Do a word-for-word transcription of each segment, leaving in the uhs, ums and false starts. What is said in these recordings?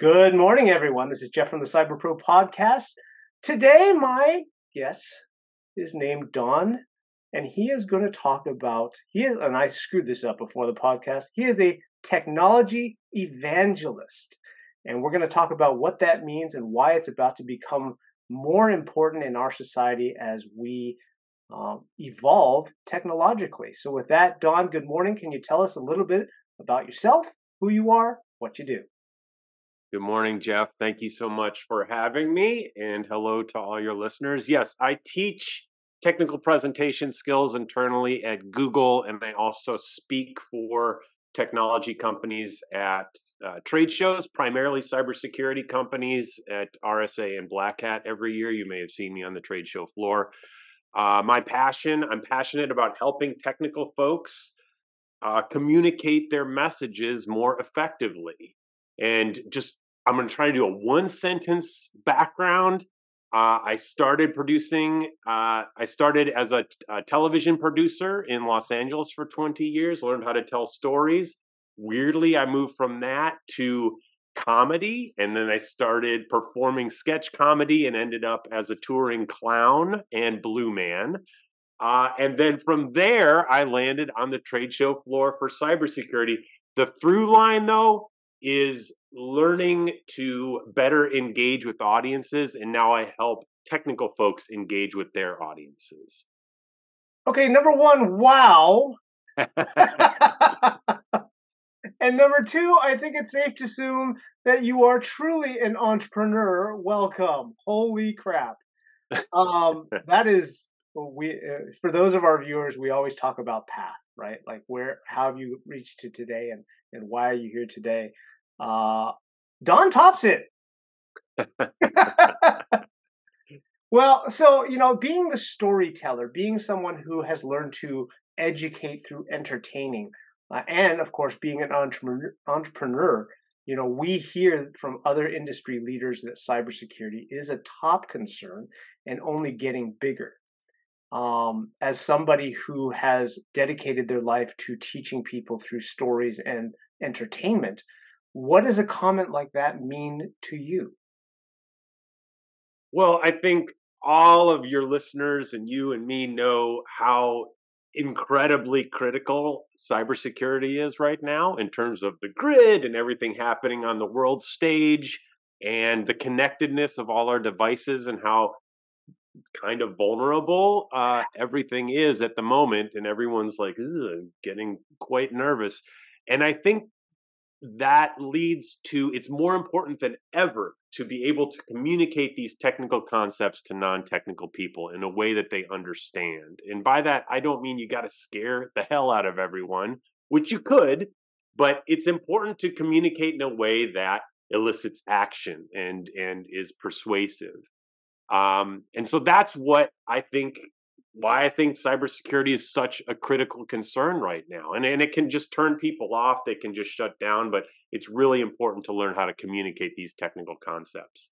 Good morning, everyone. This is Jeff from the CyberPro Podcast. Today, my guest is named Don, and he is going to talk about, he is, and I screwed this up before the podcast, he is a technology evangelist. And we're going to talk about what that means and why it's about to become more important in our society as we um, evolve technologically. So with that, Don, good morning. Can you tell us a little bit about yourself, who you are, what you do? Good morning, Jeff. Thank you so much for having me, and hello to all your listeners. Yes, I teach technical presentation skills internally at Google, and I also speak for technology companies at uh, trade shows, primarily cybersecurity companies at R S A and Black Hat every year. You may have seen me on the trade show floor. Uh, my passion, I'm passionate about helping technical folks uh, communicate their messages more effectively. And just, I'm going to try to do a one sentence background. Uh, I started producing, uh, I started as a, a television producer in Los Angeles for twenty years, learned how to tell stories. Weirdly, I moved from that to comedy. And then I started performing sketch comedy and ended up as a touring clown and blue man. Uh, and then from there, I landed on the trade show floor for cybersecurity. The through line, though, is learning to better engage with audiences, and now I help technical folks engage with their audiences. Okay, number one, wow. And number two, I think it's safe to assume that you are truly an entrepreneur. Welcome. Holy crap. Um, that is, we uh, for those of our viewers, we always talk about path, right? Like where, how have you reached to today, and, and why are you here today? Uh, Don tops it. Well, so, you know, being the storyteller, being someone who has learned to educate through entertaining, uh, and of course, being an entrepreneur, entrepreneur, you know, we hear from other industry leaders that cybersecurity is a top concern and only getting bigger. Um, as somebody who has dedicated their life to teaching people through stories and entertainment, what does a comment like that mean to you? Well, I think all of your listeners and you and me know how incredibly critical cybersecurity is right now in terms of the grid and everything happening on the world stage and the connectedness of all our devices and how kind of vulnerable uh, everything is at the moment. And everyone's like, getting quite nervous. And I think that leads to, it's more important than ever to be able to communicate these technical concepts to non-technical people in a way that they understand. And by that, I don't mean you got to scare the hell out of everyone, which you could, but it's important to communicate in a way that elicits action and, and is persuasive. Um, and so that's what I think, why I think cybersecurity is such a critical concern right now. And, and it can just turn people off. They can just shut down. But it's really important to learn how to communicate these technical concepts.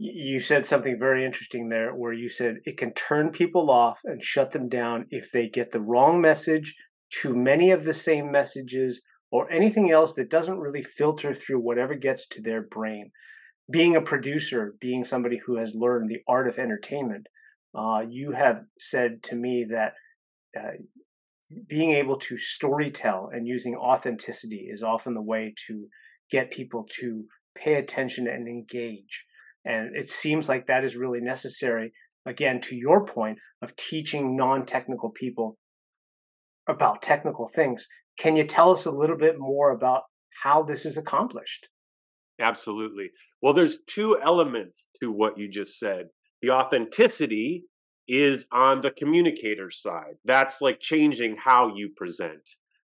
You said something very interesting there where you said it can turn people off and shut them down if they get the wrong message, too many of the same messages, or anything else that doesn't really filter through whatever gets to their brain. Being a producer, being somebody who has learned the art of entertainment, uh, you have said to me that uh, being able to storytell and using authenticity is often the way to get people to pay attention and engage. And it seems like that is really necessary, again, to your point of teaching non-technical people about technical things. Can you tell us a little bit more about how this is accomplished? Absolutely. Well, there's two elements to what you just said. The authenticity is on the communicator side. That's like changing how you present.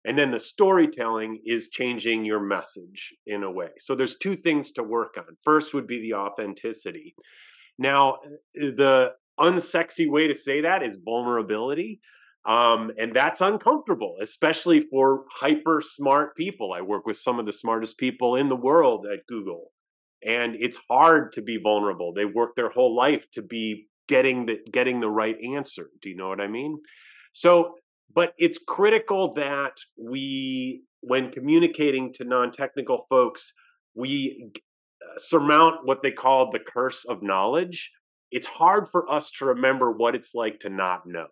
And then the storytelling is changing your message in a way. So there's two things to work on. First would be the authenticity. Now, the unsexy way to say that is vulnerability. Um, and that's uncomfortable, especially for hyper smart people. I work with some of the smartest people in the world at Google, and it's hard to be vulnerable. They work their whole life to be getting the, getting the right answer. Do you know what I mean? So, but it's critical that we, when communicating to non-technical folks, we surmount what they call the curse of knowledge, it's hard for us to remember what it's like to not know.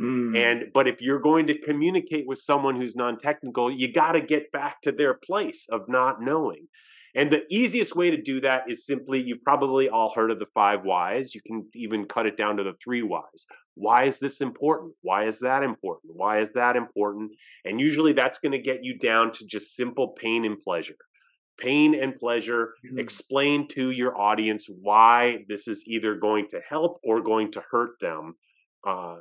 Mm. And but if you're going to communicate with someone who's non-technical, you got to get back to their place of not knowing. And the easiest way to do that is simply, you've probably all heard of the five whys. You can even cut it down to the three whys. Why is this important? Why is that important? Why is that important? And usually that's going to get you down to just simple pain and pleasure. Pain and pleasure, mm-hmm. Explain to your audience why this is either going to help or going to hurt them, uh,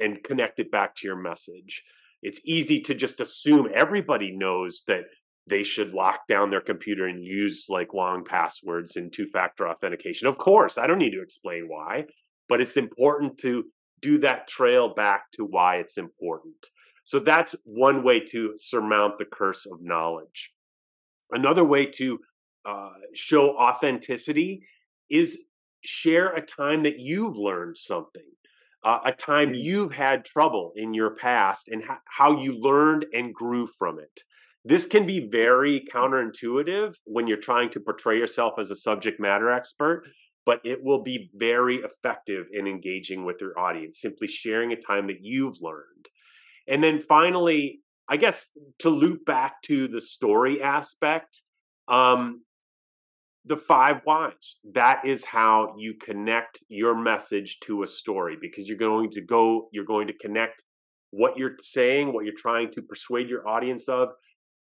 and connect it back to your message. It's easy to just assume everybody knows that they should lock down their computer and use like long passwords and two-factor authentication. Of course, I don't need to explain why, but it's important to do that trail back to why it's important. So that's one way to surmount the curse of knowledge. Another way to uh, show authenticity is share a time that you've learned something, uh, a time you've had trouble in your past and ha- how you learned and grew from it. This can be very counterintuitive when you're trying to portray yourself as a subject matter expert, but it will be very effective in engaging with your audience, simply sharing a time that you've learned. And then finally, I guess to loop back to the story aspect, um, the five whys, that is how you connect your message to a story, because you're going to go, you're going to connect what you're saying, what you're trying to persuade your audience of,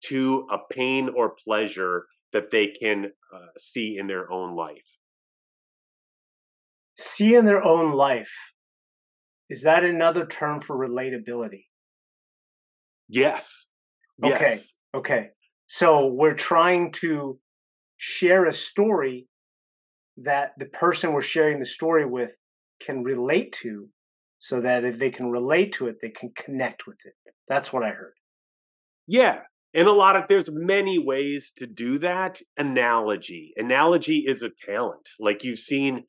to a pain or pleasure that they can uh, see in their own life. See in their own life. Is that another term for relatability? Yes. Okay. Yes. Okay. So we're trying to share a story that the person we're sharing the story with can relate to, so that if they can relate to it, they can connect with it. That's what I heard. Yeah. And a lot of, there's many ways to do that. Analogy. Analogy is a talent. Like, you've seen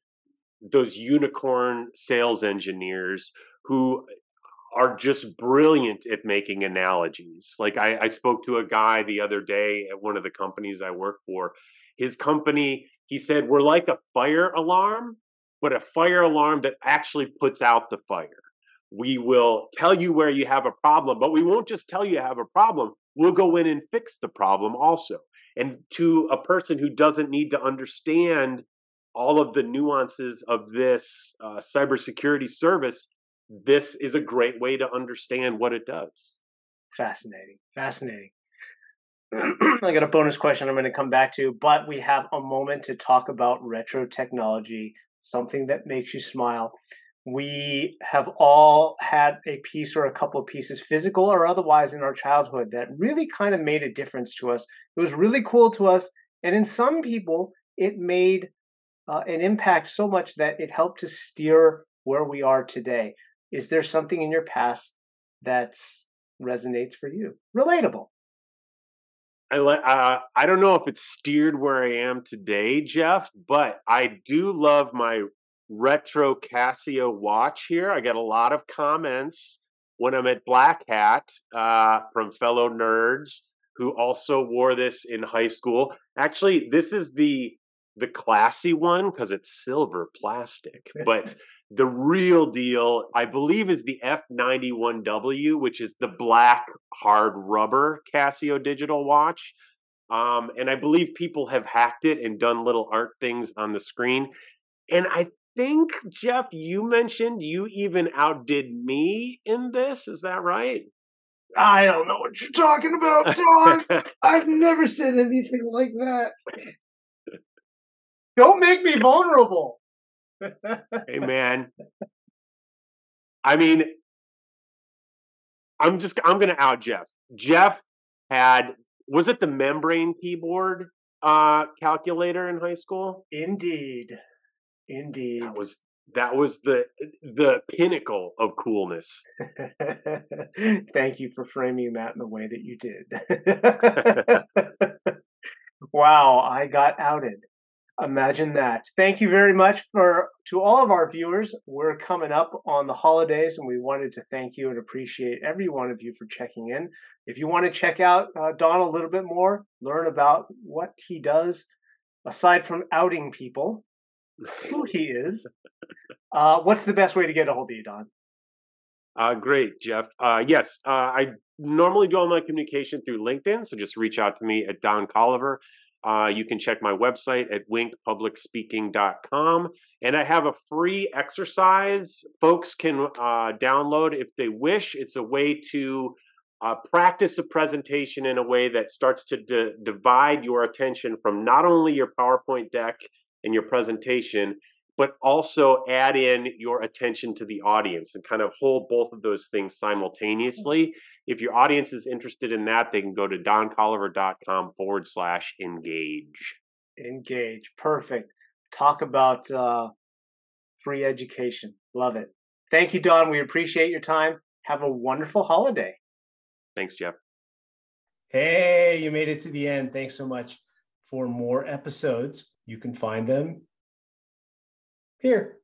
those unicorn sales engineers who are just brilliant at making analogies. Like, I, I spoke to a guy the other day at one of the companies I work for. His company, he said, we're like a fire alarm, but a fire alarm that actually puts out the fire. We will tell you where you have a problem, but we won't just tell you you have a problem. We'll go in and fix the problem also. And to a person who doesn't need to understand all of the nuances of this uh, cybersecurity service, this is a great way to understand what it does. Fascinating. Fascinating. I got a bonus question I'm going to come back to, but we have a moment to talk about retro technology, something that makes you smile. We have all had a piece or a couple of pieces, physical or otherwise, in our childhood that really kind of made a difference to us. It was really cool to us. And in some people, it made uh, an impact so much that it helped to steer where we are today. Is there something in your past that resonates for you? Relatable. I, uh, I don't know if it's steered where I am today, Jeff, but I do love my retro Casio watch here. I get a lot of comments when I'm at Black Hat uh, from fellow nerds who also wore this in high school. Actually, this is the the classy one because it's silver plastic, but the real deal, I believe, is the F ninety-one W, which is the black hard rubber Casio digital watch. Um, and I believe people have hacked it and done little art things on the screen. And I think, Jeff, you mentioned you even outdid me in this. Is that right? I don't know what you're talking about, Don. I've never said anything like that. Don't make me vulnerable. Hey, man. I mean, I'm just, I'm going to out Jeff. Jeff had, was it the membrane keyboard uh, calculator in high school? Indeed. Indeed. That was, that was the, the pinnacle of coolness. Thank you for framing that in the way that you did. Wow. I got outed. Imagine that. Thank you very much for to all of our viewers. We're coming up on the holidays, and we wanted to thank you and appreciate every one of you for checking in. If you want to check out uh, Don a little bit more, learn about what he does, aside from outing people who he is, uh, what's the best way to get a hold of you, Don? Uh, great, Jeff. Uh, yes, uh, I normally do all my communication through LinkedIn, so just reach out to me at Don Colliver. Uh, you can check my website at wink public speaking dot com. And I have a free exercise folks can uh, download if they wish. It's a way to uh, practice a presentation in a way that starts to d- divide your attention from not only your PowerPoint deck and your presentation, but also add in your attention to the audience and kind of hold both of those things simultaneously. If your audience is interested in that, they can go to doncolliver.com forward slash engage. Engage. Perfect. Talk about uh, free education. Love it. Thank you, Don. We appreciate your time. Have a wonderful holiday. Thanks, Jeff. Hey, you made it to the end. Thanks so much. For more episodes, you can find them here.